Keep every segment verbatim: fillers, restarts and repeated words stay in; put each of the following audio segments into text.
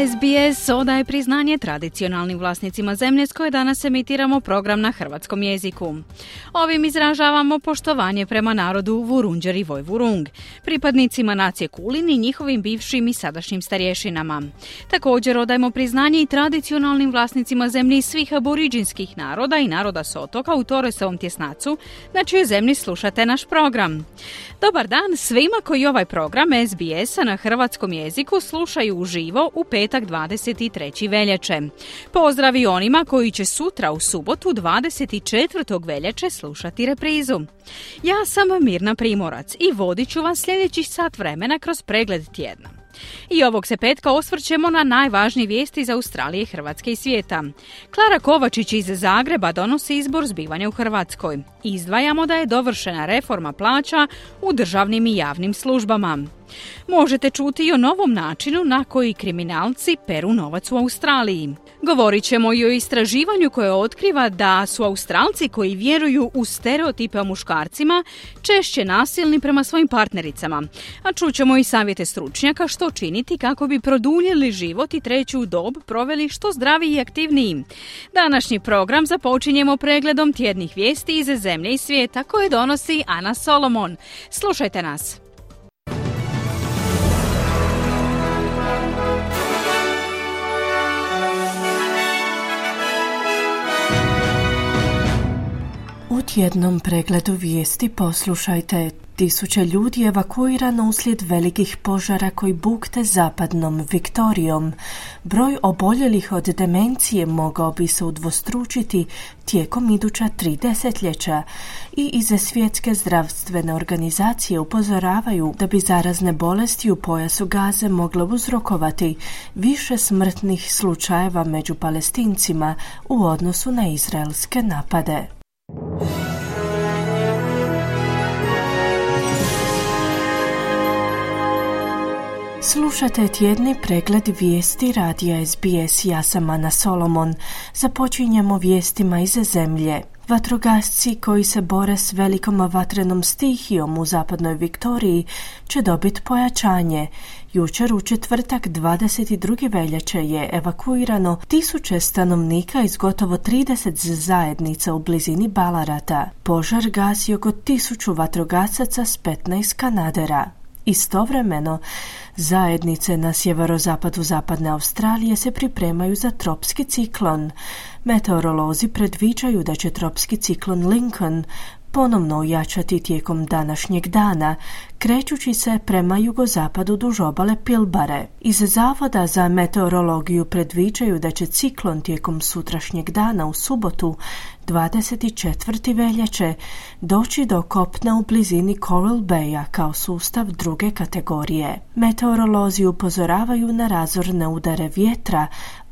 S B S odaje priznanje tradicionalnim vlasnicima zemlje s koje danas emitiramo program na hrvatskom jeziku. Ovim izražavamo poštovanje prema narodu Vurundjer i Vojvurung, pripadnicima nacije Kulin i njihovim bivšim i sadašnjim starješinama. Također odajemo priznanje i tradicionalnim vlasnicima zemlji svih aboriđinskih naroda i naroda s otoka u Toresovom tjesnacu, na čijoj zemlji slušate naš program. Dobar dan svima koji ovaj program S B S-a na hrvatskom jeziku slušaju uživo u pet dvadeset treće veljače. Pozdrav i onima koji će sutra u subotu dvadeset četvrte veljače slušati reprizu. Ja sam Mirna Primorac i vodit ću vas sljedećih sat vremena kroz pregled tjedna. I ovog se petka osvrćemo na najvažnije vijesti iz Australije, Hrvatske i svijeta. Klara Kovačić iz Zagreba donosi izbor zbivanja u Hrvatskoj. Izdvajamo da je dovršena reforma plaća u državnim i javnim službama. Možete čuti i o novom načinu na koji kriminalci peru novac u Australiji. Govorit ćemo i o istraživanju koje otkriva da su Australci koji vjeruju u stereotipe o muškarcima češće nasilni prema svojim partnericama. A čućemo i savjete stručnjaka što činiti kako bi produljili život i treću dob proveli što zdraviji i aktivniji. Današnji program započinjemo pregledom tjednih vijesti iz zemlje i svijeta koje donosi Ana Solomon. Slušajte nas! U tjednom pregledu vijesti poslušajte: tisuće ljudi evakuirano uslijed velikih požara koji bukte zapadnom Viktorijom. Broj oboljelih od demencije mogao bi se udvostručiti tijekom iduća tri desetljeća i iz Svjetske zdravstvene organizacije upozoravaju da bi zarazne bolesti u pojasu Gaze mogle uzrokovati više smrtnih slučajeva među Palestincima u odnosu na izraelske napade. Slušate tjedni pregled vijesti radija S B S. Ja sam Ana Solomon. Započinjemo vijestima iz zemlje. Vatrogasci koji se bore s velikom vatrenom stihijom u zapadnoj Viktoriji će dobiti pojačanje. Jučer u četvrtak dvadeset druge veljače je evakuirano tisuće stanovnika iz gotovo trideset zajednica u blizini Ballarata. Požar gasi oko tisuću vatrogasaca s petnaest kanadera. Istovremeno, zajednice na sjeverozapadu zapadne Australije se pripremaju za tropski ciklon. Meteorolozi predviđaju da će tropski ciklon Lincoln ponovno ojačati tijekom današnjeg dana, krećući se prema jugozapadu duž obale Pilbare. Iz Zavoda za meteorologiju predviđaju da će ciklon tijekom sutrašnjeg dana u subotu dvadeset četvrte veljače doći do kopna u blizini Coral Baya kao sustav druge kategorije. Meteorolozi upozoravaju na razorne udare vjetra,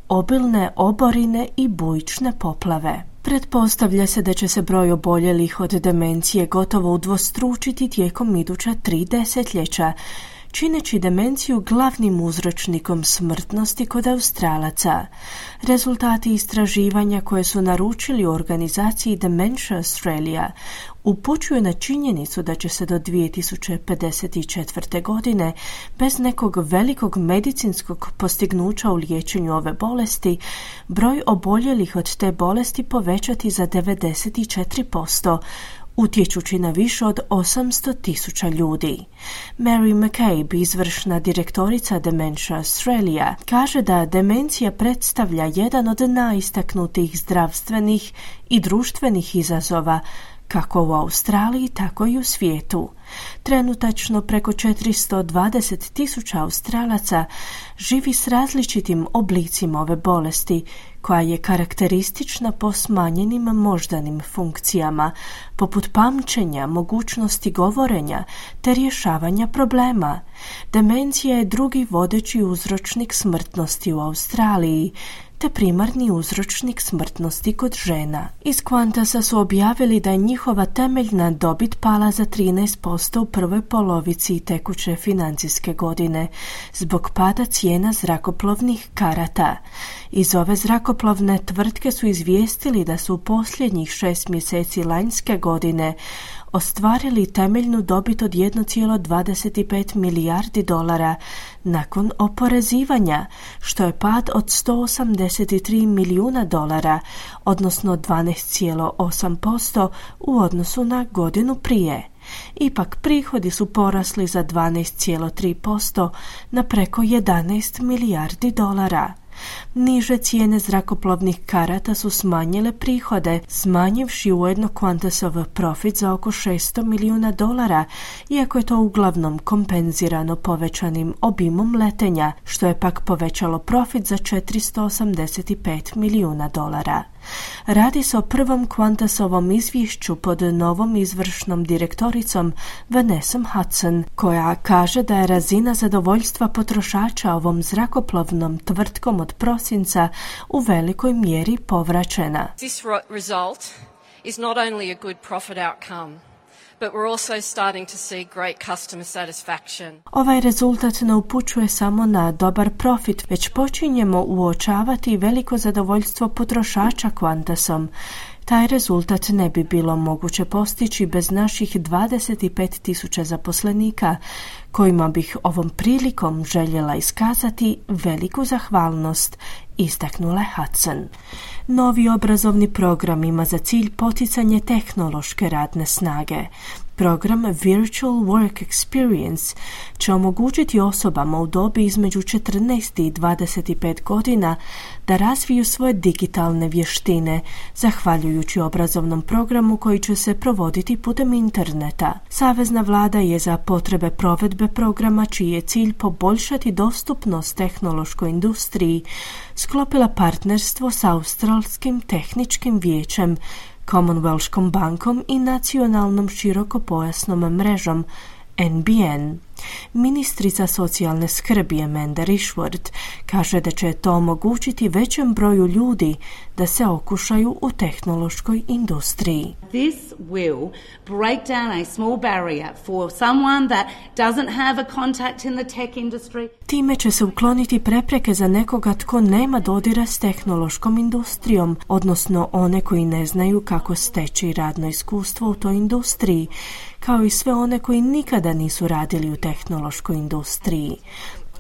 obilne oborine i bujične poplave. Pretpostavlja se da će se broj oboljelih od demencije gotovo udvostručiti tijekom iduća tri desetljeća, čineći demenciju glavnim uzročnikom smrtnosti kod Australaca. Rezultati istraživanja koje su naručili u organizaciji Dementia Australia upućuju na činjenicu da će se do dvije tisuće pedeset četvrte. godine bez nekog velikog medicinskog postignuća u liječenju ove bolesti broj oboljelih od te bolesti povećati za devedeset četiri posto, utječući na više od osamsto tisuća ljudi. Mary McCabe, izvršna direktorica Dementia Australia, kaže da demencija predstavlja jedan od najistaknutijih zdravstvenih i društvenih izazova kako u Australiji, tako i u svijetu. Trenutačno preko četiristo dvadeset tisuća Australaca živi s različitim oblicima ove bolesti, koja je karakteristična po smanjenim moždanim funkcijama, poput pamćenja, mogućnosti govorenja te rješavanja problema. Demencija je drugi vodeći uzročnik smrtnosti u Australiji, te primarni uzročnik smrtnosti kod žena. Iz Qantasa su objavili da je njihova temeljna dobit pala za trinaest posto u prvoj polovici tekuće financijske godine zbog pada cijena zrakoplovnih karata. Iz ove zrakoplovne tvrtke su izvijestili da su u posljednjih šest mjeseci lanjske godine ostvarili temeljnu dobit od jedan zarez dvadeset pet milijardi dolara nakon oporezivanja, što je pad od sto osamdeset tri milijuna dolara, odnosno dvanaest zarez osam posto u odnosu na godinu prije. Ipak prihodi su porasli za dvanaest zarez tri posto na preko jedanaest milijardi dolara. Niže cijene zrakoplovnih karata su smanjile prihode, smanjivši ujedno Qantasov profit za oko šesto milijuna dolara, iako je to uglavnom kompenzirano povećanim obimom letenja, što je pak povećalo profit za četiristo osamdeset pet milijuna dolara. Radi se o prvom Qantasovom izvješću pod novom izvršnom direktoricom Vanessa Hudson, koja kaže da je razina zadovoljstva potrošača ovom zrakoplovnom tvrtkom od prosinca u velikoj mjeri povraćena. This result is not only a good profit outcome, but we're also starting to see great customer satisfaction. Ovaj rezultat ne upućuje samo na dobar profit, već počinjemo uočavati veliko zadovoljstvo potrošača Qantasom. Taj rezultat ne bi bilo moguće postići bez naših dvadeset pet tisuća zaposlenika, kojima bih ovom prilikom željela iskazati veliku zahvalnost, istaknula je Hudson. Novi obrazovni program ima za cilj poticanje tehnološke radne snage. Program Virtual Work Experience će omogućiti osobama u dobi između četrnaest i dvadeset pet godina da razviju svoje digitalne vještine, zahvaljujući obrazovnom programu koji će se provoditi putem interneta. Savezna vlada je za potrebe provedbe programa, čiji je cilj poboljšati dostupnost tehnološkoj industriji, sklopila partnerstvo sa Australskim tehničkim vijećem, Commonwealth bankom i nacionalnom širokopojasnom mrežom N B N. Ministrica socijalne skrbi Amanda Rishworth kaže da će to omogućiti većem broju ljudi da se okušaju u tehnološkoj industriji. This will break down a small barrier for someone that doesn't have a contact in the tech industry. Time će se ukloniti prepreke za nekoga tko nema dodira s tehnološkom industrijom, odnosno one koji ne znaju kako steći radno iskustvo u toj industriji, kao i sve one koji nikada nisu radili u tehnološkoj industriji.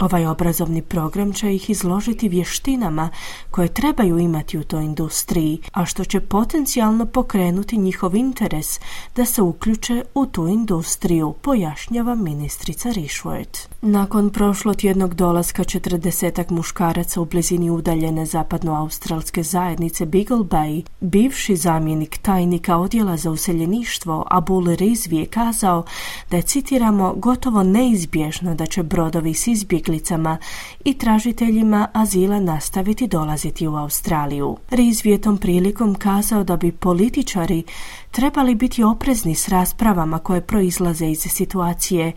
Ovaj obrazovni program će ih izložiti vještinama koje trebaju imati u toj industriji, a što će potencijalno pokrenuti njihov interes da se uključe u tu industriju, pojašnjava ministrica Rishworth. Nakon prošlotjednog dolaska četrdesetak muškaraca u blizini udaljene zapadnoaustralske zajednice Beagle Bay, bivši zamjenik tajnika odjela za useljeništvo Abul Rizvi je kazao da je, citiramo, gotovo neizbježno da će brodovi s izbjeg i tražiteljima azila nastaviti dolaziti u Australiju. Rizvi je tom prilikom kazao da bi političari trebali biti oprezni s raspravama koje proizlaze iz situacije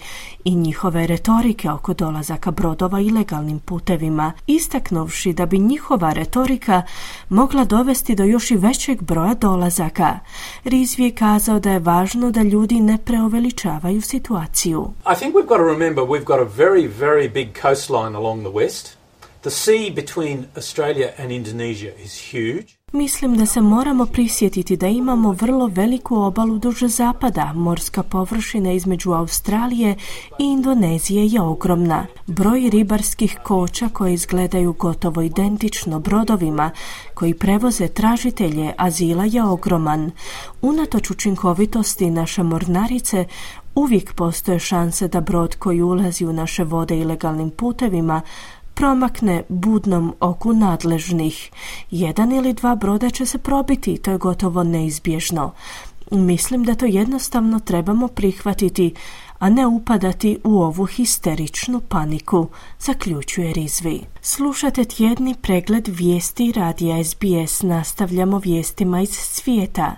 i njihove retorike oko dolazaka brodova ilegalnim putevima, istaknuvši da bi njihova retorika mogla dovesti do još i većeg broja dolazaka. Rizvi je kazao da je važno da ljudi ne preuveličavaju situaciju. I think we've got to remember we've got a very, very big coastline along the west. The sea between Australia and Indonesia is huge. Mislim da se moramo prisjetiti da imamo vrlo veliku obalu duž zapada, morska površina između Australije i Indonezije je ogromna. Broj ribarskih koča koje izgledaju gotovo identično brodovima koji prevoze tražitelje azila je ogroman. Unatoč učinkovitosti naše mornarice, uvijek postoje šanse da brod koji ulazi u naše vode ilegalnim putevima promakne budnom oku nadležnih. Jedan ili dva broda će se probiti, to je gotovo neizbježno. Mislim da to jednostavno trebamo prihvatiti, a ne upadati u ovu histeričnu paniku, zaključuje Rizvi. Slušate tjedni pregled vijesti radija S B S. Nastavljamo vijestima iz svijeta.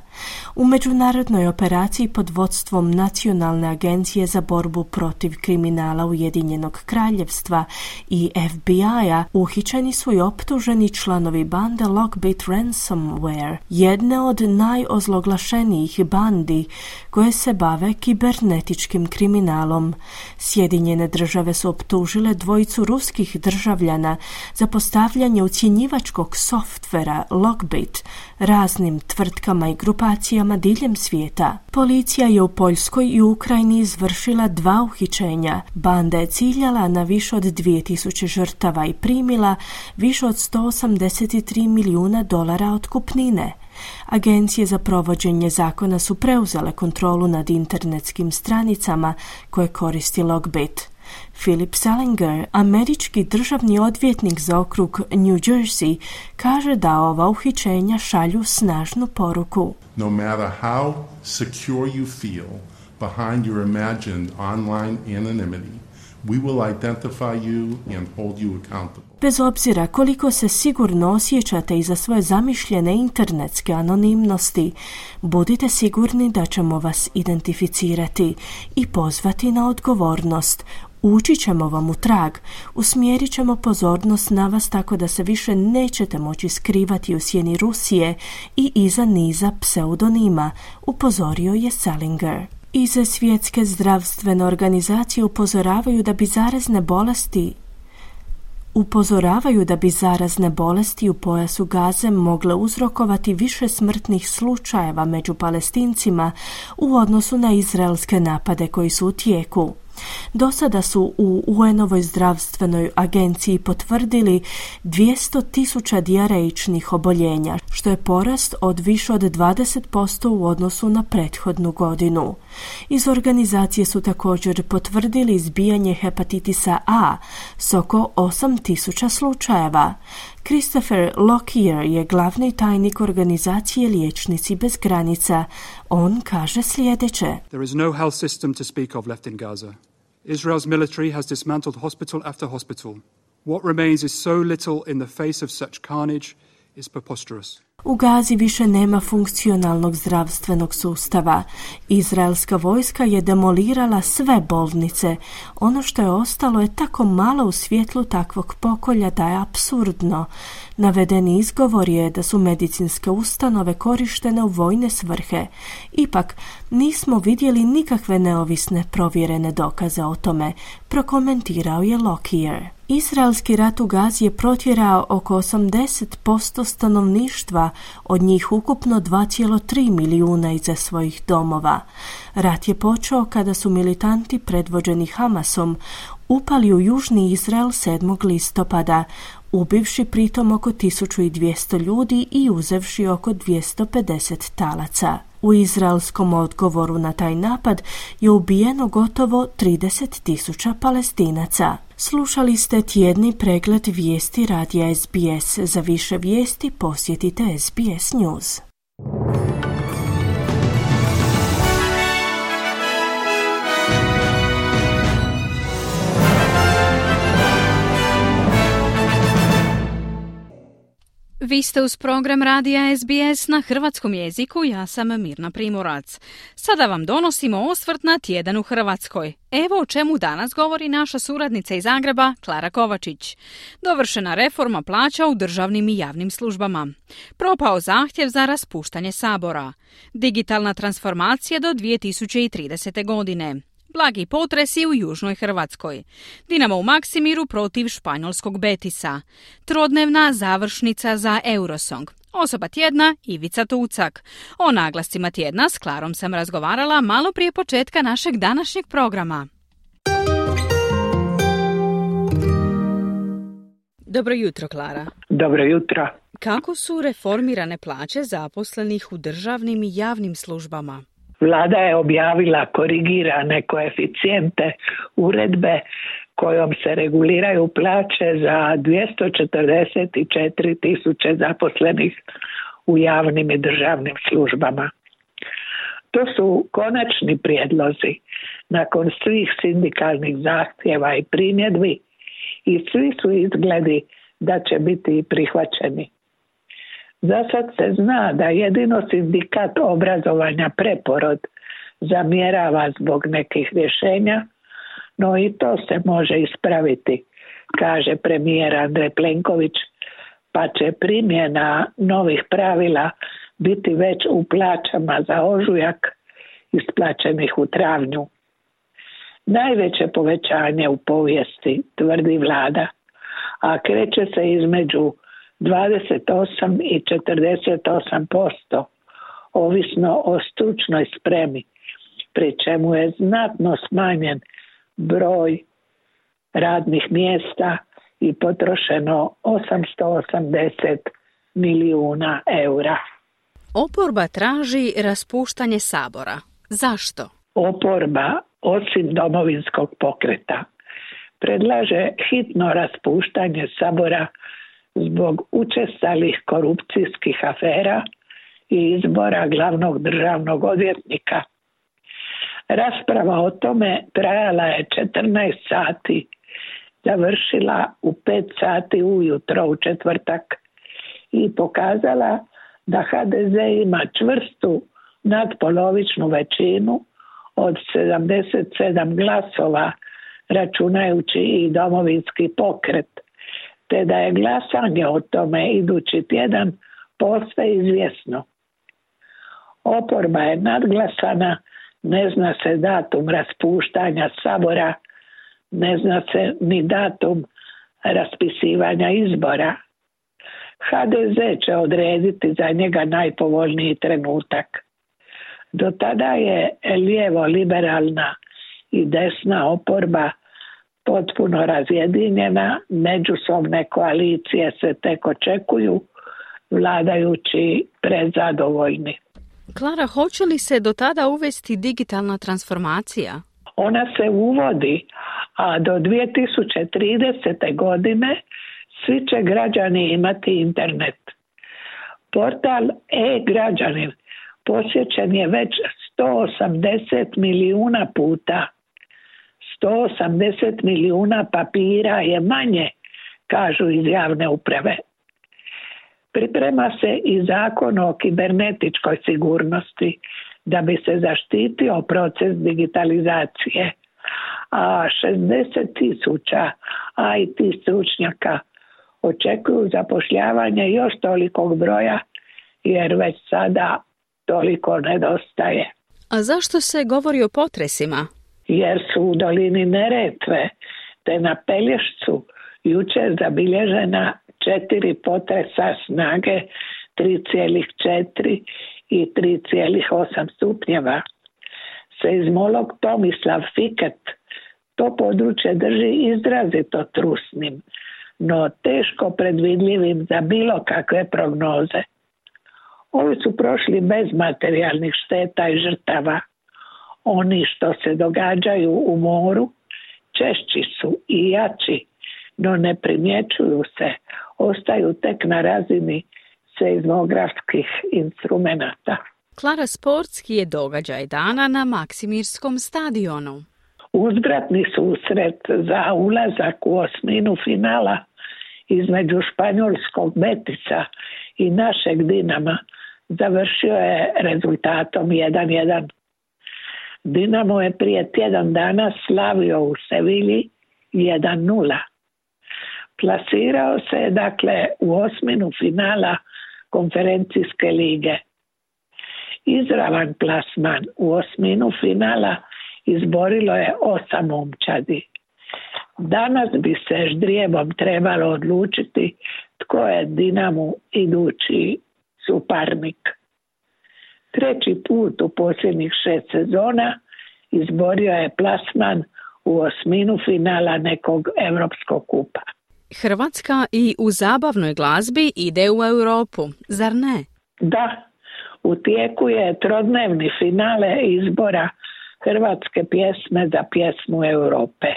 U međunarodnoj operaciji pod vodstvom Nacionalne agencije za borbu protiv kriminala Ujedinjenog kraljevstva i F B I-a uhićeni su i optuženi članovi bande Lockbit Ransomware, jedne od najozloglašenijih bandi koje se bave kibernetičkim kriminalom. Sjedinjene države su optužile dvojicu ruskih državljana za postavljanje ucjenjivačkog softvera Lockbit raznim tvrtkama i grupacijama diljem svijeta. Policija je u Poljskoj i Ukrajini izvršila dva uhićenja. Banda je ciljala na više od dvije tisuće žrtava i primila više od sto osamdeset tri milijuna dolara otkupnine. Agencije za provođenje zakona su preuzele kontrolu nad internetskim stranicama koje koristi Lockbit. Philip Sellinger, američki državni odvjetnik za okrug New Jersey, kaže da ova uhićenja šalju snažnu poruku. No matter how secure you feel behind your imagined online anonymity, we will identify you and hold you accountable. Bez obzira koliko se sigurno osjećate iza svoje zamišljene internetske anonimnosti, budite sigurni da ćemo vas identificirati i pozvati na odgovornost. Ući ćemo vam u trag, usmjerit ćemo pozornost na vas tako da se više nećete moći skrivati u sjeni Rusije i iza niza pseudonima, upozorio je Salinger. Iz Svjetske zdravstvene organizacije upozoravaju da bi zarazne bolesti Upozoravaju da bi zarazne bolesti u pojasu Gaze mogle uzrokovati više smrtnih slučajeva među Palestincima u odnosu na izraelske napade koji su u tijeku. Do sada su u U N-ovoj zdravstvenoj agenciji potvrdili dvjesto tisuća dijareičnih oboljenja, što je porast od više od dvadeset posto u odnosu na prethodnu godinu. Iz organizacije su također potvrdili izbijanje hepatitisa A s oko osam tisuća slučajeva. Christopher Lockyer je glavni tajnik organizacije Liječnici bez granica. On kaže sljedeće. There is no health system to speak of left in Gaza. Israel's military has dismantled hospital after hospital. What remains is so little in the face of such carnage is preposterous. U Gazi više nema funkcionalnog zdravstvenog sustava. Izraelska vojska je demolirala sve bolnice. Ono što je ostalo je tako malo u svjetlu takvog pokolja da je apsurdno. Navedeni izgovor je da su medicinske ustanove korištene u vojne svrhe. Ipak, nismo vidjeli nikakve neovisne provjerene dokaze o tome, prokomentirao je Lockyer. Izraelski rat u Gazi je protjerao oko osamdeset posto stanovništva, od njih ukupno dva zarez tri milijuna iza svojih domova. Rat je počeo kada su militanti predvođeni Hamasom upali u južni Izrael sedmog listopada, ubivši pritom oko tisuću dvjesto ljudi i uzevši oko dvjesto pedeset talaca. U izraelskom odgovoru na taj napad je ubijeno gotovo trideset tisuća Palestinaca. Slušali ste tjedni pregled vijesti radija S B S. Za više vijesti posjetite S B S News. Vi ste uz program radija S B S na hrvatskom jeziku, ja sam Mirna Primorac. Sada vam donosimo osvrt na tjedan u Hrvatskoj. Evo o čemu danas govori naša suradnica iz Zagreba, Klara Kovačić. Dovršena reforma plaća u državnim i javnim službama. Propao zahtjev za raspuštanje Sabora. Digitalna transformacija do dvije tisuće tridesete. godine. Blagi potresi u južnoj Hrvatskoj. Dinamo u Maksimiru protiv španjolskog Betisa. Trodnevna završnica za Eurosong. Osoba tjedna Ivica Tucak. O naglascima tjedna s Klarom sam razgovarala malo prije početka našeg današnjeg programa. Dobro jutro, Klara. Dobro jutro. Kako su reformirane plaće zaposlenih u državnim i javnim službama? Vlada je objavila korigirane koeficijente uredbe kojom se reguliraju plaće za dvjesto četrdeset četiri tisuće zaposlenih u javnim i državnim službama. To su konačni prijedlozi nakon svih sindikalnih zahtjeva i primjedbi i svi su izgledi da će biti prihvaćeni. Za sad se zna da jedino sindikat obrazovanja Preporod zamjerava zbog nekih rješenja, no i to se može ispraviti, kaže premijer Andrej Plenković, pa će primjena novih pravila biti već u plaćama za ožujak isplaćenih u travnju. Najveće povećanje u povijesti, tvrdi vlada, a kreće se između dvadeset osam i četrdeset osam posto, ovisno o stručnoj spremi, pri čemu je znatno smanjen broj radnih mjesta i potrošeno osamsto osamdeset milijuna eura. Oporba traži raspuštanje sabora. Zašto? Oporba, osim Domovinskog pokreta, predlaže hitno raspuštanje sabora zbog učestalih korupcijskih afera i izbora glavnog državnog odvjetnika. Rasprava o tome trajala je četrnaest sati, završila u pet sati ujutro u četvrtak i pokazala da ha de ze ima čvrstu nadpolovičnu većinu od sedamdeset sedam glasova, računajući i Domovinski pokret, te da je glasanje o tome idući tjedan posve izvjesno. Oporba je nadglasana, ne zna se datum raspuštanja sabora, ne zna se ni datum raspisivanja izbora. ha de ze će odrediti za njega najpovoljniji trenutak. Do tada je lijevo-liberalna i desna oporba potpuno razjedinjena, međusobne koalicije se tek očekuju, vladajući prezadovoljni. Klara, hoće li se do tada uvesti digitalna transformacija? Ona se uvodi, a do dvije tisuće tridesete. godine svi će građani imati internet. Portal e-građanin posjećen je već sto osamdeset milijuna puta. sto osamdeset milijuna papira je manje, kažu iz javne uprave. Priprema se i zakon o kibernetičkoj sigurnosti da bi se zaštitio proces digitalizacije, a šezdeset tisuća i te stručnjaka očekuju zapošljavanje još tolikog broja jer već sada toliko nedostaje. A zašto se govori o potresima? Jer su u dolini Neretve te na Pelješcu jučer zabilježena četiri potresa snage tri zarez četiri i tri zarez osam stupnjeva. Seizmolog Tomislav Fiket to područje drži izrazito trusnim, no teško predvidljivim za bilo kakve prognoze. Ovi su prošli bez materijalnih šteta i žrtava. Oni što se događaju u moru češći su i jači, no ne primjećuju se, ostaju tek na razini seizmografskih instrumenata. Klara, sportski je događaj dana na Maksimirskom stadionu. Uzvratni susret za ulazak u osminu finala između španjolskog Betisa i našeg Dinama završio je rezultatom jedan jedan. Dinamo je prije tjedan dana slavio u Sevilji jedan nula. Plasirao se je dakle u osminu finala konferencijske lige. Izravan plasman u osminu finala izborilo je osam momčadi. Danas bi se ždrijebom trebalo odlučiti tko je Dinamu idući suparnik. Treći put u posljednjih šest sezona izborio je plasman u osminu finala nekog europskog kupa. Hrvatska i u zabavnoj glazbi ide u Europu, zar ne? Da, u tijeku je trodnevni finale izbora hrvatske pjesme za pjesmu Europe,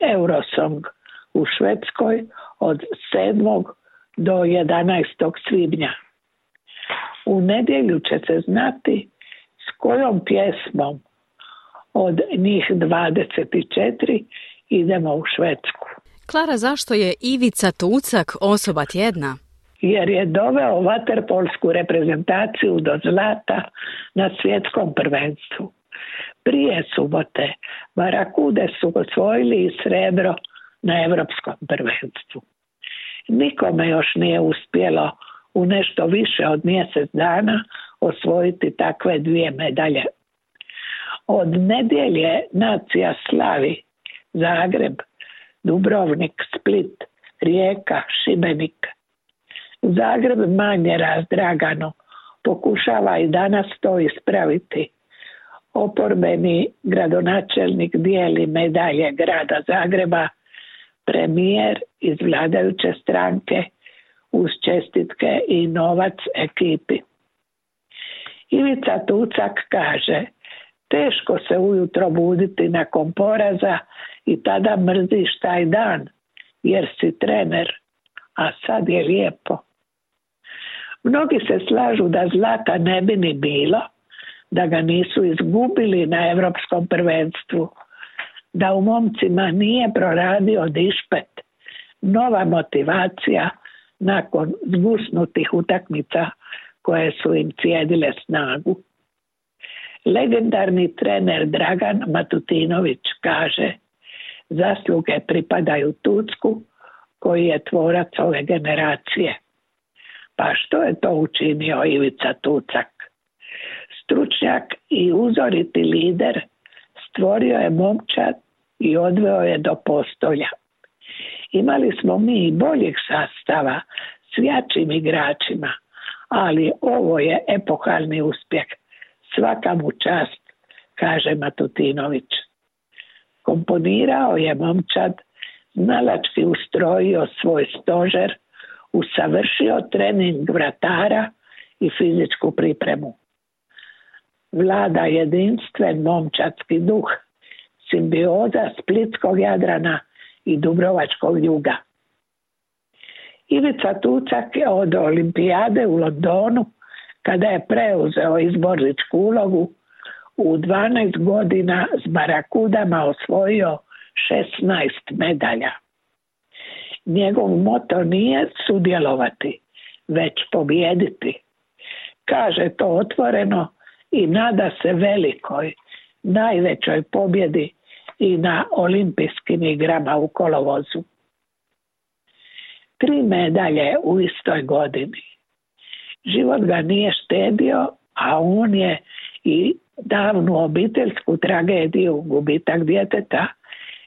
Eurosong, u Švedskoj od sedmog do jedanaestog svibnja. U nedjelju će se znati s kojom pjesmom od njih dvadeset četiri idemo u Švedsku. Klara, zašto je Ivica Tucak osoba tjedna? Jer je doveo vaterpolsku reprezentaciju do zlata na svjetskom prvenstvu. Prije subote Barakude su osvojili i srebro na europskom prvenstvu. Nikome još nije uspjelo u nešto više od mjesec dana osvojiti takve dvije medalje. Od nedjelje nacija slavi Zagreb, Dubrovnik, Split, Rijeka, Šibenik. Zagreb manje razdragano pokušava i danas to ispraviti. Oporbeni gradonačelnik dijeli medalje grada Zagreba, premijer iz vladajuće stranke uz čestitke i novac ekipi. Ivica Tucak kaže, teško se ujutro buditi nakon poraza i tada mrziš taj dan jer si trener, a sad je lijepo. Mnogi se slažu da zlata ne bi ni bilo, da ga nisu izgubili na europskom prvenstvu, da u momcima nije proradio dišpet, nova motivacija nakon zgusnutih utakmica koje su im cijedile snagu. Legendarni trener Dragan Matutinović kaže, zasluge pripadaju Tucku koji je tvorac ove generacije. Pa što je to učinio Ivica Tucak? Stručnjak i uzoriti lider, stvorio je momčad i odveo je do postolja. Imali smo mi i boljih sastava s jačim igračima, ali ovo je epohalni uspjeh. Svaka mu čast, kaže Matutinović. Komponirao je momčad, znalački ustrojio svoj stožer, usavršio trening vratara i fizičku pripremu. Vlada jedinstven momčadski duh, simbioza splitskog Jadrana i dubrovačkog juga. Ivica Tucak je od olimpijade u Londonu, kada je preuzeo izborničku ulogu, u dvanaest godina s Barakudama osvojio šesnaest medalja. Njegov moto nije sudjelovati, već pobijediti. Kaže to otvoreno i nada se velikoj, najvećoj pobjedi i na olimpijskim igrama u kolovozu. Tri medalje u istoj godini. Život ga nije štedio, a on je i davnu obiteljsku tragediju, gubitak djeteta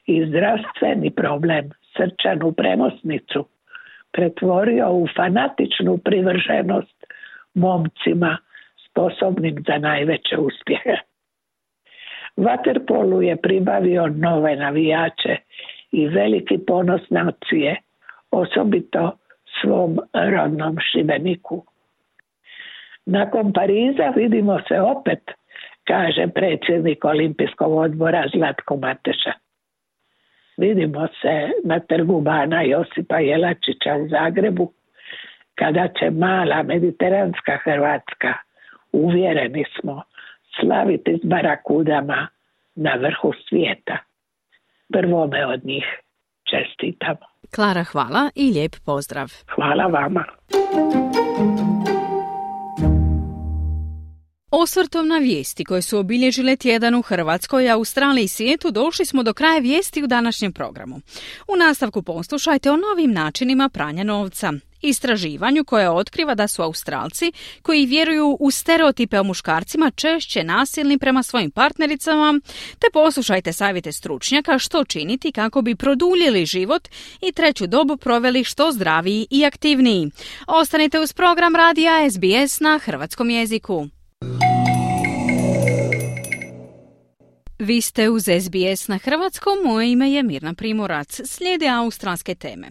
i zdravstveni problem, srčanu premosnicu, pretvorio u fanatičnu privrženost momcima sposobnim za najveće uspjehe. Vaterpolu je pribavio nove navijače i veliki ponos nacije, osobito svom rodnom Šibeniku. Nakon Pariza vidimo se opet, kaže predsjednik Olimpijskog odbora Zlatko Mateša. Vidimo se na trgu Bana Josipa Jelačića u Zagrebu, kada će mala mediteranska Hrvatska, uvjereni smo, slaviti s Barakudama na vrhu svijeta. Prvome od njih čestitamo. Klara, hvala i lijep pozdrav. Hvala vama. Osvrtom na vijesti koje su obilježile tjedan u Hrvatskoj, Australiji i svijetu došli smo do kraja vijesti u današnjem programu. U nastavku poslušajte o novim načinima pranja novca. Istraživanju koje otkriva da su Australci koji vjeruju u stereotipe o muškarcima češće nasilni prema svojim partnericama, te poslušajte savjete stručnjaka što činiti kako bi produljili život i treću dobu proveli što zdraviji i aktivniji. Ostanite uz program radija S B S na hrvatskom jeziku. Vi ste uz S B S na hrvatskom, moje ime je Mirna Primorac, slijede australske teme.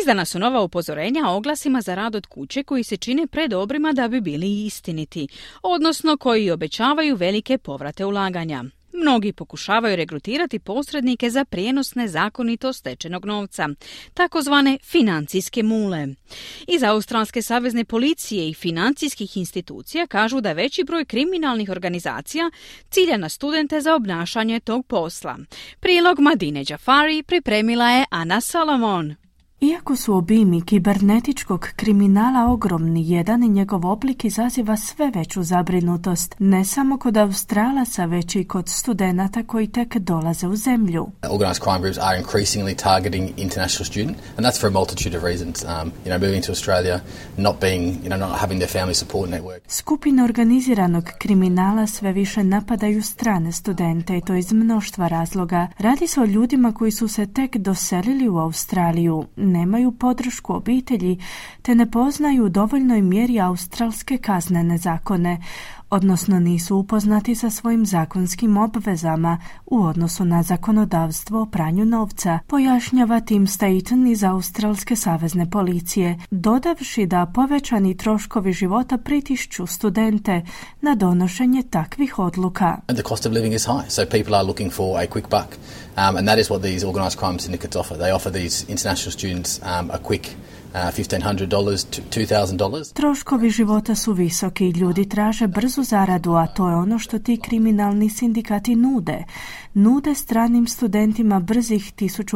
Izdana su nova upozorenja o oglasima za rad od kuće koji se čine predobrima da bi bili istiniti, odnosno koji obećavaju velike povrate ulaganja. Mnogi pokušavaju regrutirati posrednike za prijenos nezakonito stečenog novca, takozvane financijske mule. Iz Australske savezne policije i financijskih institucija kažu da veći broj kriminalnih organizacija cilja na studente za obnašanje tog posla. Prilog Madine Jafari pripremila je Ana Solomon. Iako su obimi kibernetičkog kriminala ogromni, jedan i njegov oblik izaziva sve veću zabrinutost, ne samo kod Australaca, već i kod studenata koji tek dolaze u zemlju. Organized crime groups are increasingly targeting international students, and that's for a multitude of reasons, um, you know, moving to Australia, not being, you know, not having their family support network. Skupine organiziranog kriminala sve više napadaju strane studente i to iz mnoštva razloga. Radi se o ljudima koji su se tek doselili u Australiju, nemaju podršku obitelji te ne poznaju u dovoljnoj mjeri australske kaznene zakone, odnosno nisu upoznati sa svojim zakonskim obvezama u odnosu na zakonodavstvo o pranju novca, pojašnjava Tim Staten iz Australske savezne policije, dodavši da povećani troškovi života pritišću studente na donošenje takvih odluka. The cost of living is high, so people are looking for a quick buck. Um, and that is what these organised crime syndicates offer. They offer these international students um, a quick fifteen hundred dollars, two thousand dollars. Troškovi života su visoki, ljudi traže brzu zaradu, a to je ono što ti kriminalni sindikati nude. Nude stranim studentima brzih fifteen hundred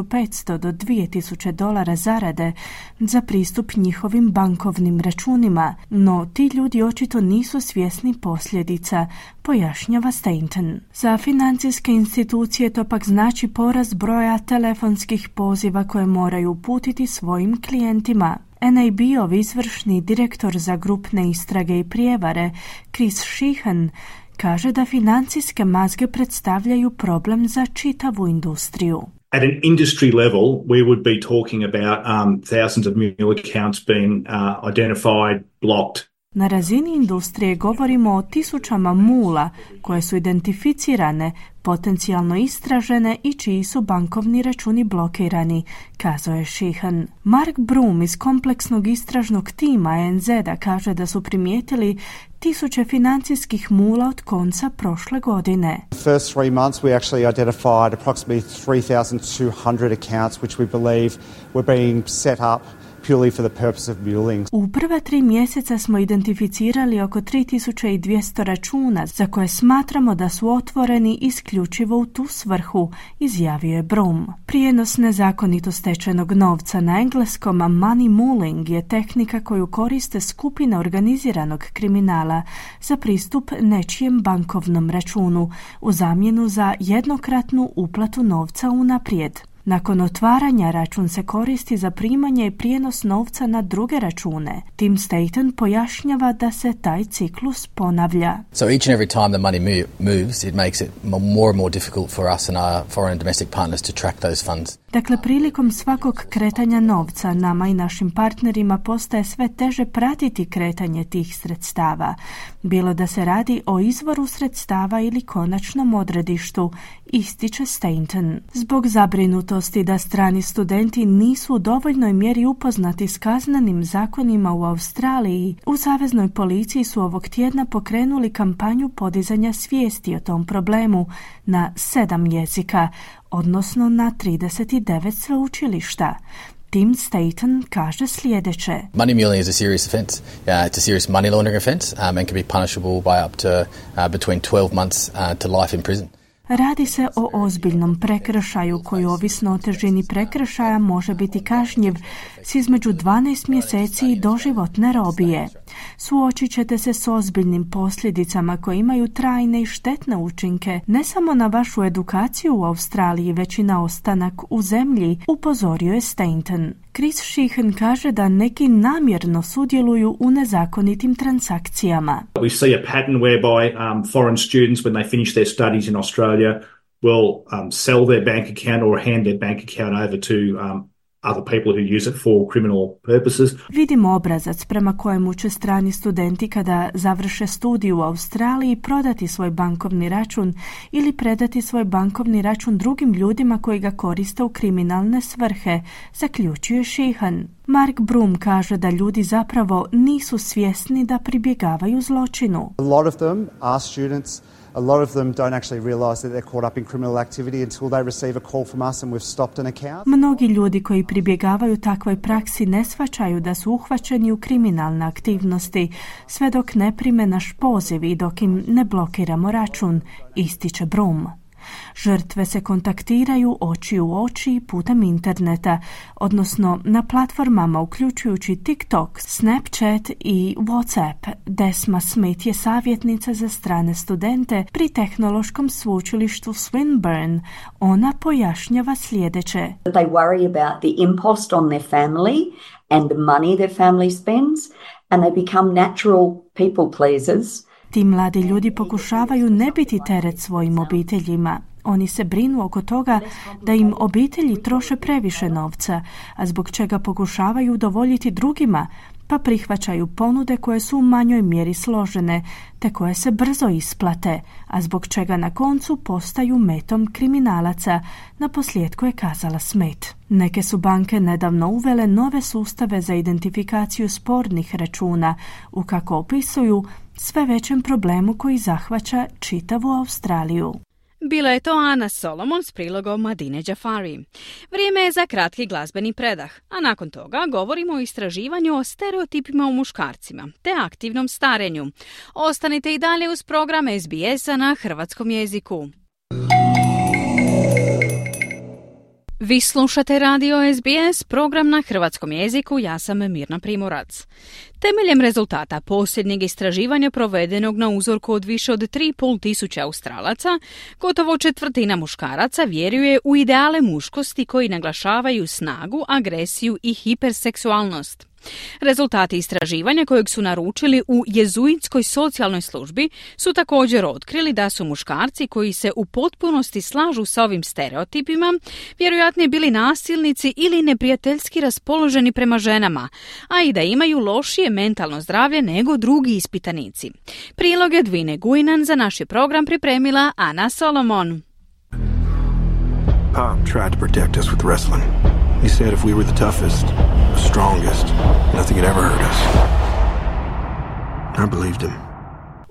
do two thousand dolara zarade za pristup njihovim bankovnim računima, no ti ljudi očito nisu svjesni posljedica, pojašnjava Stainton. Za financijske institucije to pak znači porast broja telefonskih poziva koje moraju uputiti svojim klijentima. N A B-ov izvršni direktor za grupne istrage i prijevare, Chris Sheehan, kaže da financijske mazge predstavljaju problem za čitavu industriju. At an industry level, we would be talking about um, thousands of mule accounts being uh, identified, blocked. Na razini industrije govorimo o tisućama mula koje su identificirane, potencijalno istražene i čiji su bankovni računi blokirani, kazuje Sheehan. Mark Broome iz kompleksnog istražnog tima E N Z-a kaže da su primijetili tisuće financijskih mula od konca prošle godine. The first three months we actually identified approximately three thousand two hundred accounts which we believe were being set up. U prva tri mjeseca smo identificirali oko three thousand two hundred računa za koje smatramo da su otvoreni isključivo u tu svrhu, izjavio je Broome. Prijenos nezakonito stečenog novca, na engleskom money mulling, je tehnika koju koriste skupine organiziranog kriminala za pristup nečijem bankovnom računu u zamjenu za jednokratnu uplatu novca unaprijed. Nakon otvaranja račun se koristi za primanje i prijenos novca na druge račune. Tim Staten pojašnjava da se taj ciklus ponavlja. So each and every time the money moves, it makes it more and more difficult for us and our foreign and domestic partners to track those funds. Dakle, prilikom svakog kretanja novca nama i našim partnerima postaje sve teže pratiti kretanje tih sredstava, bilo da se radi o izvoru sredstava ili konačnom odredištu, ističe Stainton. Zbog zabrinutosti da strani studenti nisu u dovoljnoj mjeri upoznati s kaznenim zakonima u Australiji, u saveznoj policiji su ovog tjedna pokrenuli kampanju podizanja svijesti o tom problemu na sedam jezika, odnosno na trideset devet sveučilišta. Tim Staten kaže sljedeće. Money mulling is a serious offense. Uh, it's a serious money laundering offense um, and can be punishable by up to uh, between twelve months uh, to life in prison. Radi se o ozbiljnom prekršaju koji, ovisno o težini prekršaja, može biti kažnjiv s između dvanaest mjeseci i doživotne robije. Suočit ćete se s ozbiljnim posljedicama koje imaju trajne i štetne učinke ne samo na vašu edukaciju u Australiji, već i na ostanak u zemlji, upozorio je Stainton. Chris Sheehan kaže da neki namjerno sudjeluju u nezakonitim transakcijama. We see a pattern whereby um, foreign students when they finish their studies in Australia will um, sell their bank account or hand their bank account over to um, other people who use it for criminal purposes. Vidimo obrazac prema kojemu će strani studenti kada završe studij u Australiji prodati svoj bankovni račun ili predati svoj bankovni račun drugim ljudima koji ga koriste u kriminalne svrhe, zaključuje Sheehan. Mark Broome kaže da ljudi zapravo nisu svjesni da pribjegavaju zločinu. A lot of them are students A lot of them don't actually realise that they're caught up in criminal activity until they receive a call from us and we've stopped an account. Mnogi ljudi koji pribjegavaju takvoj praksi ne shvaćaju da su uhvaćeni u kriminalne aktivnosti sve dok ne prime naš poziv i dok im ne blokiramo račun, ističe Broome. Žrtve se kontaktiraju oči u oči putem interneta, odnosno na platformama uključujući TikTok, Snapchat i WhatsApp. Desma Smith je savjetnica za strane studente pri Tehnološkom sveučilištu Swinburne. Ona pojašnjava sljedeće. They worry about the impost on their family and the money their family spends and they become natural people pleasers. Ti mladi ljudi pokušavaju ne biti teret svojim obiteljima. Oni se brinu oko toga da im obitelji troše previše novca, a zbog čega pokušavaju udovoljiti drugima, pa prihvaćaju ponude koje su u manjoj mjeri složene, te koje se brzo isplate, a zbog čega na koncu postaju metom kriminalaca, naposljetku je kazala Smith. Neke su banke nedavno uvele nove sustave za identifikaciju spornih računa, u kako opisuju sve većem problemu koji zahvaća čitavu Australiju. Bila je to Ana Solomon s prilogom Madine Jafari. Vrijeme je za kratki glazbeni predah, a nakon toga govorimo o istraživanju o stereotipima u muškarcima te aktivnom starenju. Ostanite i dalje uz program S B S-a na hrvatskom jeziku. Vi slušate radio S B S, program na hrvatskom jeziku, ja sam Mirna Primorac. Temeljem rezultata posljednjeg istraživanja provedenog na uzorku od više od tri i pol tisuće Australaca, gotovo četvrtina muškaraca vjeruje u ideale muškosti koji naglašavaju snagu, agresiju i hiperseksualnost. Rezultati istraživanja kojeg su naručili u jezuitskoj socijalnoj službi su također otkrili da su muškarci koji se u potpunosti slažu sa ovim stereotipima vjerojatno bili nasilnici ili neprijateljski raspoloženi prema ženama, a i da imaju lošije mentalno zdravlje nego drugi ispitanici. Prilog je Dvine Guinan za naš program pripremila Ana Solomon. Pop tried to protect us with wrestling. He said if we were the toughest, the strongest, nothing had ever hurt us. I believed him.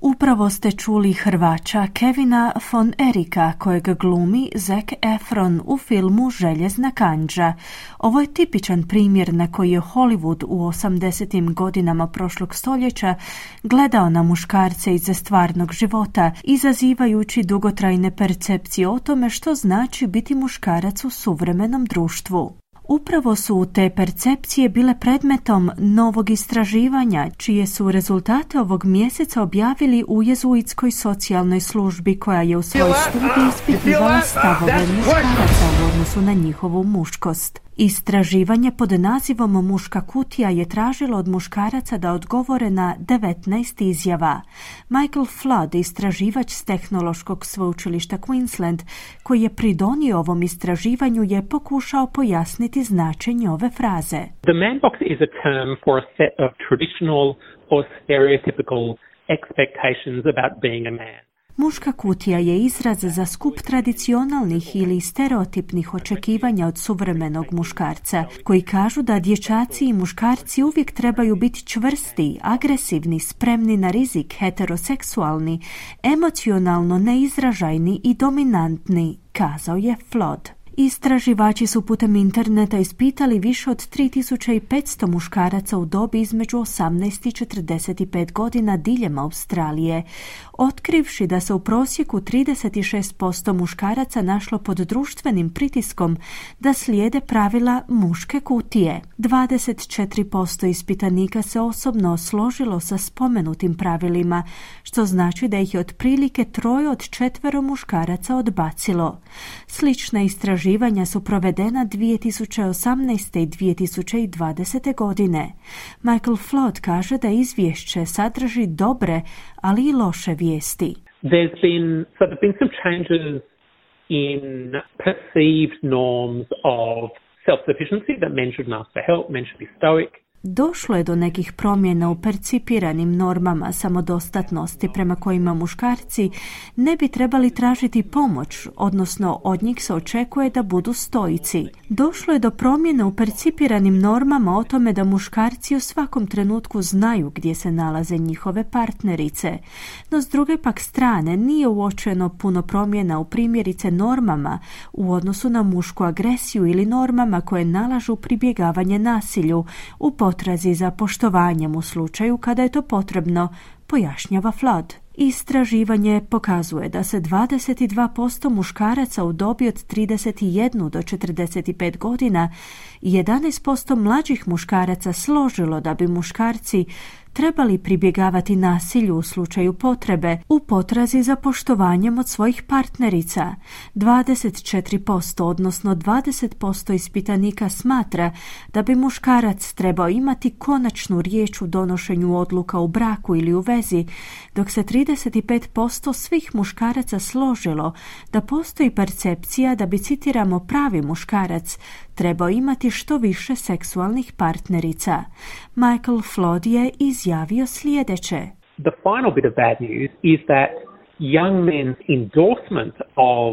Upravo ste čuli Hrvača Kevina von Erika, kojeg glumi Zac Efron u filmu Željezna kandža. Ovo je tipičan primjer na koji je Hollywood u osamdesetim godinama prošlog stoljeća gledao na muškarce iza stvarnog života, izazivajući dugotrajne percepcije o tome što znači biti muškarac u suvremenom društvu. Upravo su te percepcije bile predmetom novog istraživanja, čije su rezultate ovog mjeseca objavili u jezuitskoj socijalnoj službi, koja je u svojoj studiji ispitivala stavove muškaraca u odnosu na njihovu muškost. Istraživanje pod nazivom Muška kutija je tražilo od muškaraca da odgovore na devetnaest izjava. Michael Flood, istraživač s Tehnološkog sveučilišta Queensland, koji je pridonio ovom istraživanju, je pokušao pojasniti značenje ove fraze. The man box is a term for a set of traditional or stereotypical expectations about being a man. Muška kutija je izraz za skup tradicionalnih ili stereotipnih očekivanja od suvremenog muškarca, koji kažu da dječaci i muškarci uvijek trebaju biti čvrsti, agresivni, spremni na rizik, heteroseksualni, emocionalno neizražajni i dominantni, kazao je Flood. Istraživači su putem interneta ispitali više od tri tisuće petsto muškaraca u dobi između osamnaest i četrdeset pet godina diljem Australije, otkrivši da se u prosjeku trideset šest posto muškaraca našlo pod društvenim pritiskom da slijede pravila muške kutije. dvadeset četiri posto ispitanika se osobno složilo sa spomenutim pravilima, što znači da ih je otprilike troje od četvero muškaraca odbacilo. Slična istraživača Istraživanja su provedena dvije tisuće osamnaeste i dvije tisuće dvadesete godine. Michael Flood kaže da izvješće sadrži dobre, ali i loše vijesti. There's been, so there's been some changes in perceived norms of self-sufficiency that men should ask for help, men should be stoic. Došlo je do nekih promjena u percipiranim normama samodostatnosti prema kojima muškarci ne bi trebali tražiti pomoć, odnosno od njih se očekuje da budu stoici. Došlo je do promjena u percipiranim normama o tome da muškarci u svakom trenutku znaju gdje se nalaze njihove partnerice, no s druge pak strane nije uočeno puno promjena u primjerice normama u odnosu na mušku agresiju ili normama koje nalažu pribjegavanje nasilju u potrazi za poštovanjem u slučaju kada je to potrebno, pojašnjava Flood. Istraživanje pokazuje da se dvadeset dva posto muškaraca u dobi od trideset jedna do četrdeset pet godina i jedanaest posto mlađih muškaraca složilo da bi muškarci trebali pribjegavati nasilju u slučaju potrebe u potrazi za poštovanjem od svojih partnerica. dvadeset četiri posto, odnosno dvadeset posto ispitanika smatra da bi muškarac trebao imati konačnu riječ u donošenju odluka u braku ili u vezi, dok se trideset pet posto svih muškaraca složilo da postoji percepcija da bi, citiramo, pravi muškarac trebao imati što više seksualnih partnerica. Michael Flood je izjavio sljedeće. The final bit of bad news is that young men's endorsement of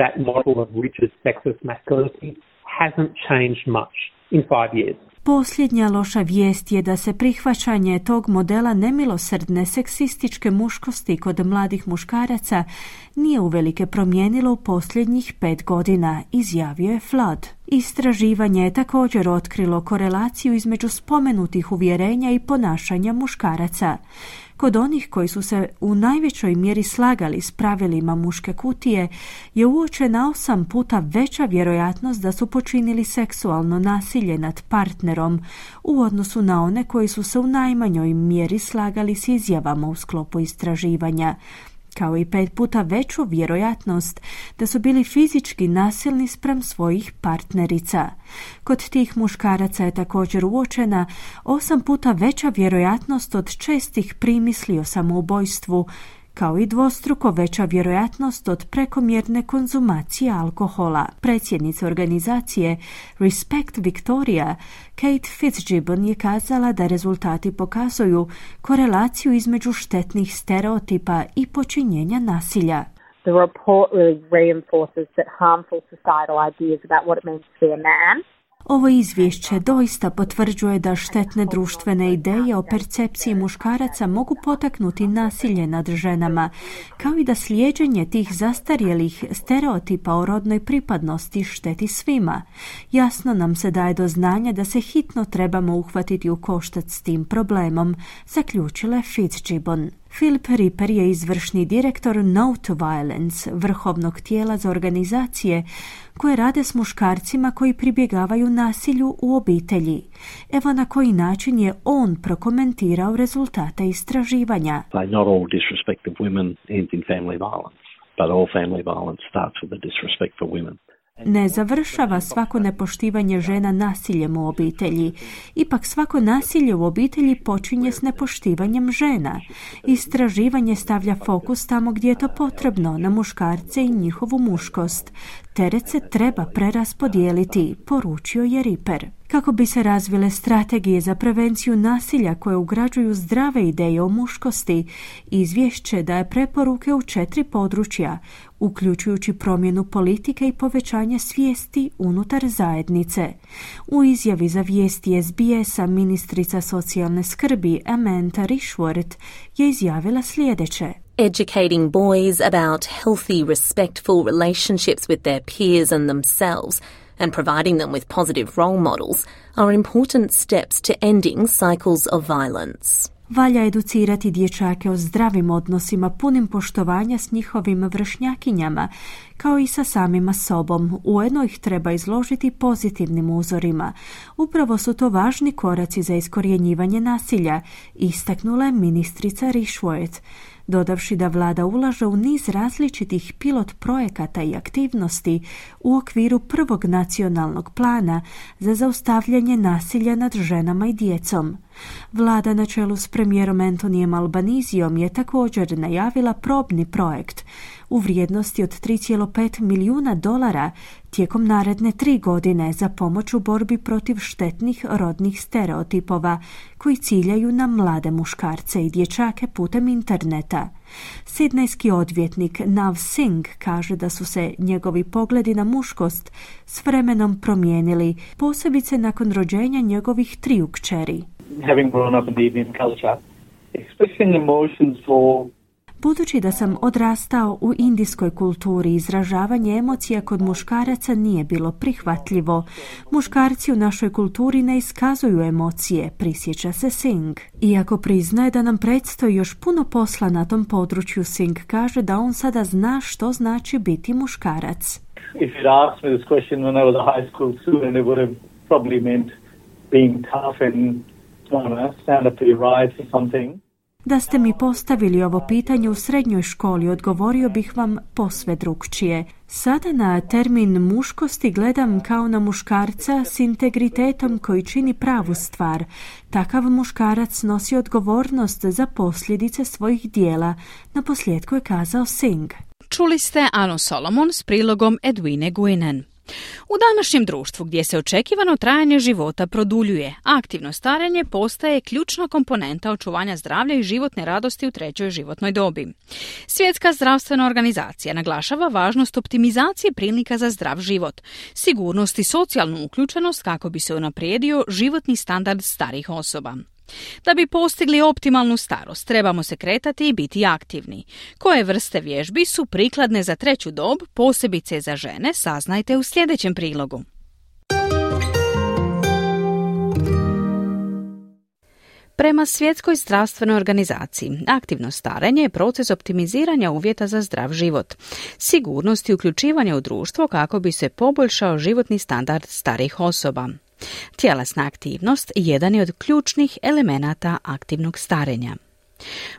that model of rigid sexist masculinity hasn't changed much in five years. Posljednja loša vijest je da se prihvaćanje tog modela nemilosrdne seksističke muškosti kod mladih muškaraca nije uvelike promijenilo u posljednjih pet godina, izjavio je Flood. Istraživanje je također otkrilo korelaciju između spomenutih uvjerenja i ponašanja muškaraca. Kod onih koji su se u najvećoj mjeri slagali s pravilima muške kutije je uočena osam puta veća vjerojatnost da su počinili seksualno nasilje nad partnerom u odnosu na one koji su se u najmanjoj mjeri slagali s izjavama u sklopu istraživanja, kao i pet puta veću vjerojatnost da su bili fizički nasilni spram svojih partnerica. Kod tih muškaraca je također uočena osam puta veća vjerojatnost od čestih primisli o samoubojstvu, kao i dvostruko veća vjerojatnost od prekomjerne konzumacije alkohola. Predsjednica organizacije Respect Victoria, Kate Fitzgibbon, je kazala da rezultati pokazuju korelaciju između štetnih stereotipa i počinjenja nasilja. The report really reinforces that harmful societal ideas about what it means to be a man. Ovo izvješće doista potvrđuje da štetne društvene ideje o percepciji muškaraca mogu potaknuti nasilje nad ženama, kao i da slijeđenje tih zastarjelih stereotipa o rodnoj pripadnosti šteti svima. Jasno nam se daje do znanja da se hitno trebamo uhvatiti u koštac s tim problemom, zaključila je Fitzgibbon. Philip Ripper je izvršni direktor No to Violence, vrhovnog tijela za organizacije koje rade s muškarcima koji pribjegavaju nasilju u obitelji. Evo na koji način je on prokomentirao rezultate istraživanja. Not all disrespect of women ends in family violence, but all family violence starts with a disrespect for women. Ne završava svako nepoštivanje žena nasiljem u obitelji. Ipak svako nasilje u obitelji počinje s nepoštivanjem žena. Istraživanje stavlja fokus tamo gdje je to potrebno, na muškarce i njihovu muškost. Teret se treba preraspodijeliti, poručio je Ripper. Kako bi se razvile strategije za prevenciju nasilja koje ugrađuju zdrave ideje o muškosti, izvješće daje preporuke u četiri područja, uključujući promjenu politike i povećanje svijesti unutar zajednice. U izjavi za vijesti S B S-a ministrica socijalne skrbi Amanda Rishworth je izjavila sljedeće. Educating boys about healthy, respectful relationships with their peers and themselves and providing them with positive role models are important steps to ending cycles of violence. Valja educirati dječake o zdravim odnosima punim poštovanja s njihovim vršnjakinjama, kao i sa samima sobom. Ujedno ih treba izložiti pozitivnim uzorima. Upravo su to važni koraci za iskorjenjivanje nasilja, istaknula je ministrica Rishworth, dodavši da vlada ulaže u niz različitih pilot projekata i aktivnosti u okviru prvog nacionalnog plana za zaustavljanje nasilja nad ženama i djecom. Vlada na čelu s premijerom Antonijem Albanizijom je također najavila probni projekt u vrijednosti od tri zarez pet milijuna dolara tijekom naredne tri godine za pomoć u borbi protiv štetnih rodnih stereotipova koji ciljaju na mlade muškarce i dječake putem interneta. Sidnejski odvjetnik Nav Singh kaže da su se njegovi pogledi na muškost s vremenom promijenili, posebice nakon rođenja njegovih triju kćeri. Budući da sam odrastao u indijskoj kulturi, izražavanje emocija kod muškaraca nije bilo prihvatljivo. Muškarci u našoj kulturi ne iskazuju emocije, prisjeća se Singh. Iako priznaje da nam predstoji još puno posla na tom području, Singh kaže da on sada zna što znači biti muškarac. If you'd asked me this question when I was a high school student, it would have probably meant being tough and stand up for your rights or something. Da ste mi postavili ovo pitanje u srednjoj školi, odgovorio bih vam posve drukčije. Sada na termin muškosti gledam kao na muškarca s integritetom koji čini pravu stvar. Takav muškarac nosi odgovornost za posljedice svojih dijela, naposljetku je kazao Singh. Čuli ste Anu Solomon s prilogom Edwine Guinen. U današnjem društvu gdje se očekivano trajanje života produljuje, aktivno starenje postaje ključna komponenta očuvanja zdravlja i životne radosti u trećoj životnoj dobi. Svjetska zdravstvena organizacija naglašava važnost optimizacije prilika za zdrav život, sigurnost i socijalnu uključenost kako bi se unaprijedio životni standard starih osoba. Da bi postigli optimalnu starost, trebamo se kretati i biti aktivni. Koje vrste vježbi su prikladne za treću dob, posebice za žene, saznajte u sljedećem prilogu. Prema Svjetskoj zdravstvenoj organizaciji, aktivno starenje je proces optimiziranja uvjeta za zdrav život, sigurnost i uključivanje u društvo kako bi se poboljšao životni standard starih osoba. Tjelesna aktivnost jedan je od ključnih elemenata aktivnog starenja.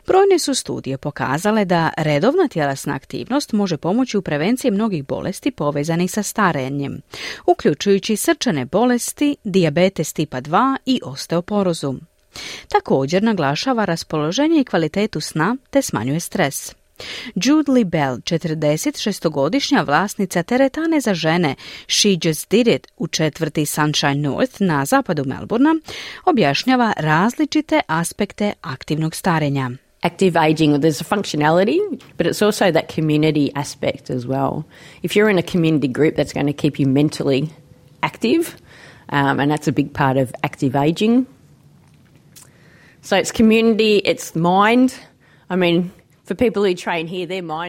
Brojne su studije pokazale da redovna tjelesna aktivnost može pomoći u prevenciji mnogih bolesti povezanih sa starenjem, uključujući srčane bolesti, dijabetes tipa dva i osteoporozu. Također naglašava raspoloženje i kvalitetu sna te smanjuje stres. Judy Bell, četrdeset šestogodišnja vlasnica teretane za žene She Just Did It u četvrti Sunshine North na zapadu Melbourna, objašnjava različite aspekte aktivnog starenja. Active aging, there's a functionality, but it's also that community aspect as well. If you're in a community group, that's going to keep you mentally active, um, and that's a big part of active aging. So it's community, it's mind, I mean...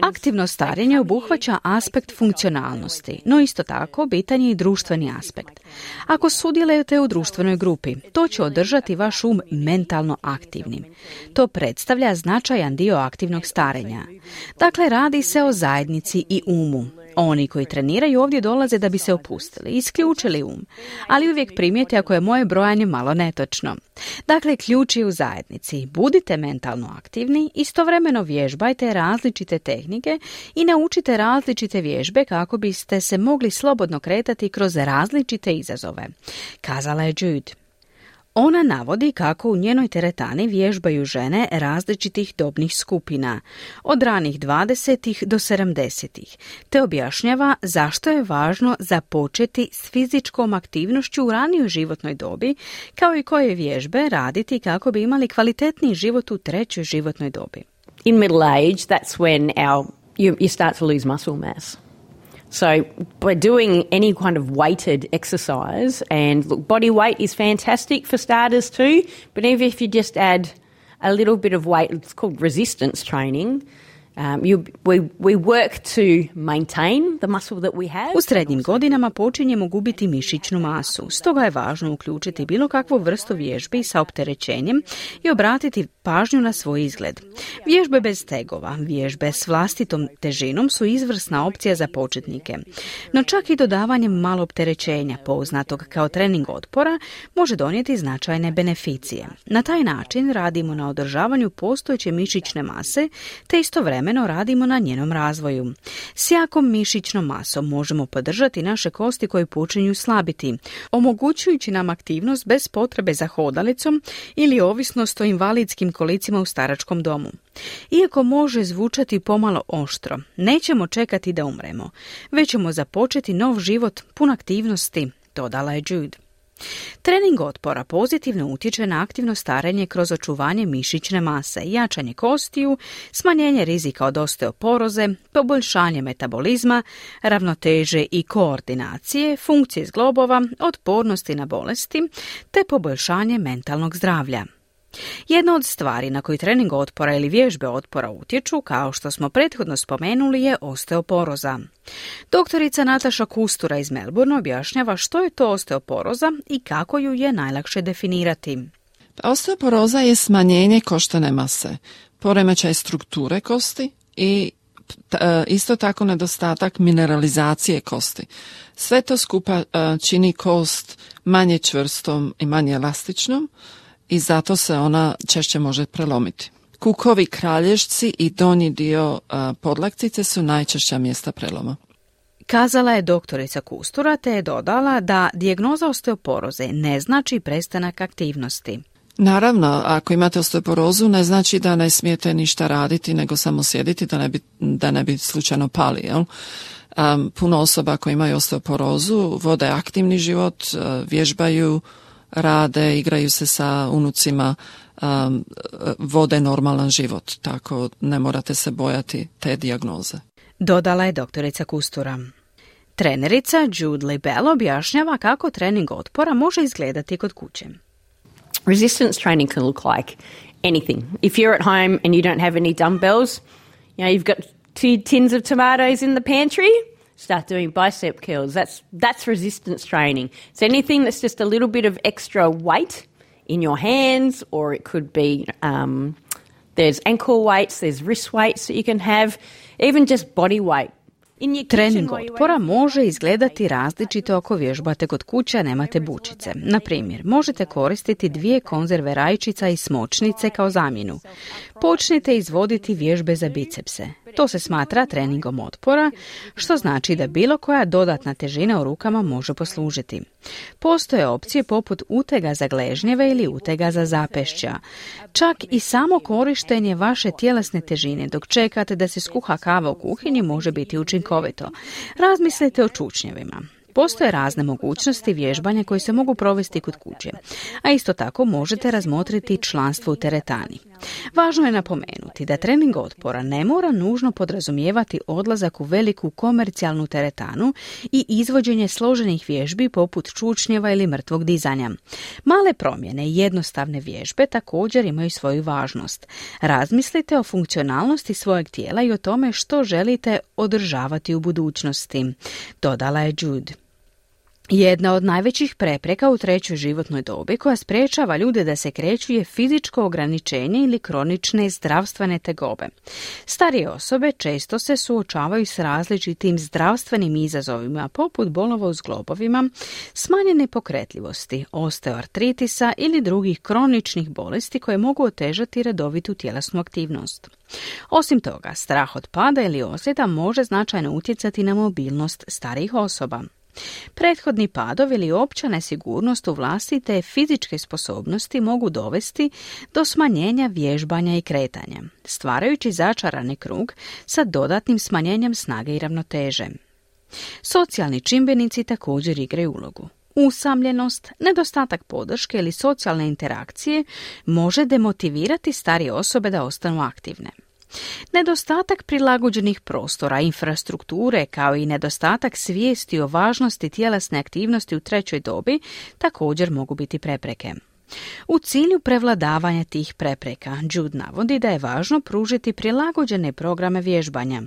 Aktivno starenje obuhvaća aspekt funkcionalnosti, no isto tako bitan je i društveni aspekt. Ako sudjelujete u društvenoj grupi, to će održati vaš um mentalno aktivnim. To predstavlja značajan dio aktivnog starenja. Dakle, radi se o zajednici i umu. Oni koji treniraju ovdje dolaze da bi se opustili, isključili um, ali uvijek primijete ako je moje brojanje malo netočno. Dakle, ključ je u zajednici. Budite mentalno aktivni, istovremeno vježbajte različite tehnike i naučite različite vježbe kako biste se mogli slobodno kretati kroz različite izazove, kazala je Jude. Ona navodi kako u njenoj teretani vježbaju žene različitih dobnih skupina, od ranih dvadesetih do sedamdesetih, te objašnjava zašto je važno započeti s fizičkom aktivnošću u ranijoj životnoj dobi, kao i koje vježbe raditi kako bi imali kvalitetniji život u trećoj životnoj dobi. In middle age, that's when our, you, you start to lose muscle mass. So by doing any kind of weighted exercise, and look, body weight is fantastic for starters too, but even if you just add a little bit of weight, it's called resistance training. Um, you, we, we work to maintain the muscle that we have. U srednjim godinama počinjemo gubiti mišićnu masu, stoga je važno uključiti bilo kakvu vrstu vježbi sa opterećenjem i obratiti pažnju na svoj izgled. Vježbe bez tegova, vježbe s vlastitom težinom su izvrsna opcija za početnike, no čak i dodavanjem malo opterećenja, poznatog kao trening otpora, može donijeti značajne beneficije. Na taj način radimo na održavanju postojeće mišićne mase te istovremeno istovremeno radimo na njenom razvoju. S jakom mišićnom masom možemo podržati naše kosti koje počinju slabiti, omogućujući nam aktivnost bez potrebe za hodalicom ili ovisnost o invalidskim kolicima u staračkom domu. Iako može zvučati pomalo oštro, nećemo čekati da umremo, već ćemo započeti nov život pun aktivnosti, dodala je Jude. Trening otpora pozitivno utječe na aktivno starenje kroz očuvanje mišićne mase, jačanje kostiju, smanjenje rizika od osteoporoze, poboljšanje metabolizma, ravnoteže i koordinacije, funkcije zglobova, otpornosti na bolesti te poboljšanje mentalnog zdravlja. Jedna od stvari na koju trening otpora ili vježbe otpora utječu, kao što smo prethodno spomenuli, je osteoporoza. Doktorica Nataša Kustura iz Melbourne objašnjava što je to osteoporoza i kako ju je najlakše definirati. Osteoporoza je smanjenje koštane mase, poremećaj strukture kosti i isto tako nedostatak mineralizacije kosti. Sve to skupa čini kost manje čvrstom i manje elastičnom, i zato se ona češće može prelomiti. Kukovi, kralježci i donji dio podlaktice su najčešća mjesta preloma. Kazala je doktorica Kustura te je dodala da dijagnoza osteoporoze ne znači prestanak aktivnosti. Naravno, ako imate osteoporozu ne znači da ne smijete ništa raditi nego samo sjediti da ne bi, da ne bi slučajno pali, jel? Um, puno osoba koje imaju osteoporozu vode aktivni život, vježbaju, rade, igraju se sa unucima, um, vode normalan život, tako ne morate se bojati te dijagnoze. Dodala je doktorica Kustura. Trenerica Judy Bell objašnjava kako trening otpora može izgledati kod kuće. Resistance training can look like anything. If you're at home and you don't have any dumbbells, you know, you've got two tins of tomatoes in the pantry. Start doing bicep curls. That's that's resistance training. So anything that's just a little bit of extra weight in your hands, or it could be um, there's ankle weights, there's wrist weights that you can have, even just body weight. Trening otpora može izgledati različito ako vježbate kod kuće, nemate bučice. Na primjer, možete koristiti dvije konzerve rajčica i smočnice kao zamjenu. Počnite izvoditi vježbe za bicepse. To se smatra treningom otpora, što znači da bilo koja dodatna težina u rukama može poslužiti. Postoje opcije poput utega za gležnjeve ili utega za zapešća. Čak i samo korištenje vaše tjelesne težine dok čekate da se skuha kava u kuhinji može biti učinkovito. Razmislite o čučnjevima. Postoje razne mogućnosti vježbanja koje se mogu provesti kod kuće, a isto tako možete razmotriti članstvo u teretani. Važno je napomenuti da trening otpora ne mora nužno podrazumijevati odlazak u veliku komercijalnu teretanu i izvođenje složenih vježbi poput čučnjeva ili mrtvog dizanja. Male promjene i jednostavne vježbe također imaju svoju važnost. Razmislite o funkcionalnosti svojeg tijela i o tome što želite održavati u budućnosti, dodala je Jude. Jedna od najvećih prepreka u trećoj životnoj dobi koja sprječava ljude da se kreću je fizičko ograničenje ili kronične zdravstvene tegobe. Starije osobe često se suočavaju s različitim zdravstvenim izazovima poput bolova u zglobovima, smanjene pokretljivosti, osteoartritisa ili drugih kroničnih bolesti koje mogu otežati redovitu tjelesnu aktivnost. Osim toga, strah od pada ili ozljeda može značajno utjecati na mobilnost starijih osoba. Prethodni padovi ili opća nesigurnost u vlastite fizičke sposobnosti mogu dovesti do smanjenja vježbanja i kretanja, stvarajući začarani krug sa dodatnim smanjenjem snage i ravnoteže. Socijalni čimbenici također igraju ulogu. Usamljenost, nedostatak podrške ili socijalne interakcije može demotivirati starije osobe da ostanu aktivne. Nedostatak prilagođenih prostora, infrastrukture kao i nedostatak svijesti o važnosti tjelesne aktivnosti u trećoj dobi također mogu biti prepreke. U cilju prevladavanja tih prepreka, Jude navodi da je važno pružiti prilagođene programe vježbanja,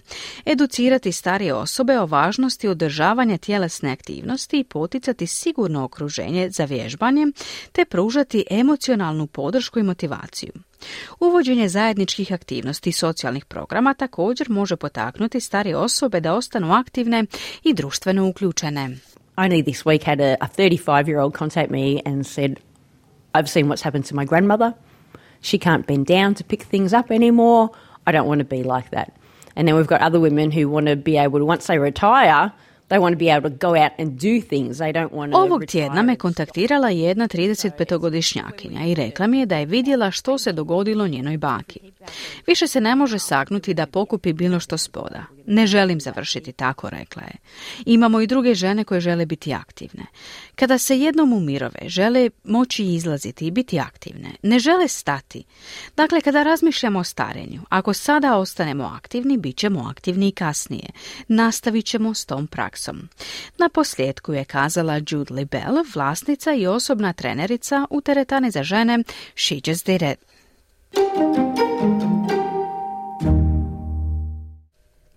educirati starije osobe o važnosti održavanja tjelesne aktivnosti i poticati sigurno okruženje za vježbanje te pružati emocionalnu podršku i motivaciju. Uvođenje zajedničkih aktivnosti i socijalnih programa također može potaknuti starije osobe da ostanu aktivne i društveno uključene. Only this week had a, a thirty-five-year-old contact me and said, I've seen what's happened to my grandmother. She can't bend down to pick things up anymore. I don't want to be like that. And then we've got other women who want to be able to, once they retire, they want to be able to go out and do things. They don't want to retire. Ovog tjedna me kontaktirala jedna tridesetpetogodišnjakinja i rekla mi je da je vidjela što se dogodilo njenoj baki. Više se ne može sagnuti da pokupi bilo što spoda. Ne želim završiti tako, rekla je. Imamo i druge žene koje žele biti aktivne. Kada se jednom umirove, žele moći izlaziti i biti aktivne. Ne žele stati. Dakle, kada razmišljamo o starenju, ako sada ostanemo aktivni, bit ćemo aktivni i kasnije. Nastavit ćemo s tom praksom. Na posljedku je kazala Judy Bell, vlasnica i osobna trenerica u teretani za žene She Just Did It.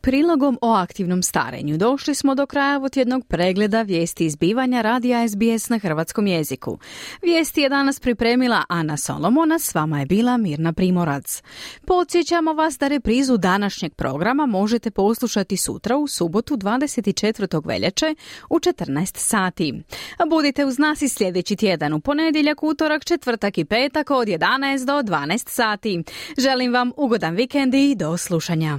Prilogom o aktivnom starenju došli smo do kraja od jednog pregleda vijesti iz zbivanja radija S B S na hrvatskom jeziku. Vijesti je danas pripremila Ana Solomona, s vama je bila Mirna Primorac. Podsjećamo vas da reprizu današnjeg programa možete poslušati sutra u subotu dvadeset četvrtog veljače u četrnaest sati. Budite uz nas i sljedeći tjedan u ponedjeljak, utorak, četvrtak i petak od jedanaest do dvanaest sati. Želim vam ugodan vikend i do slušanja.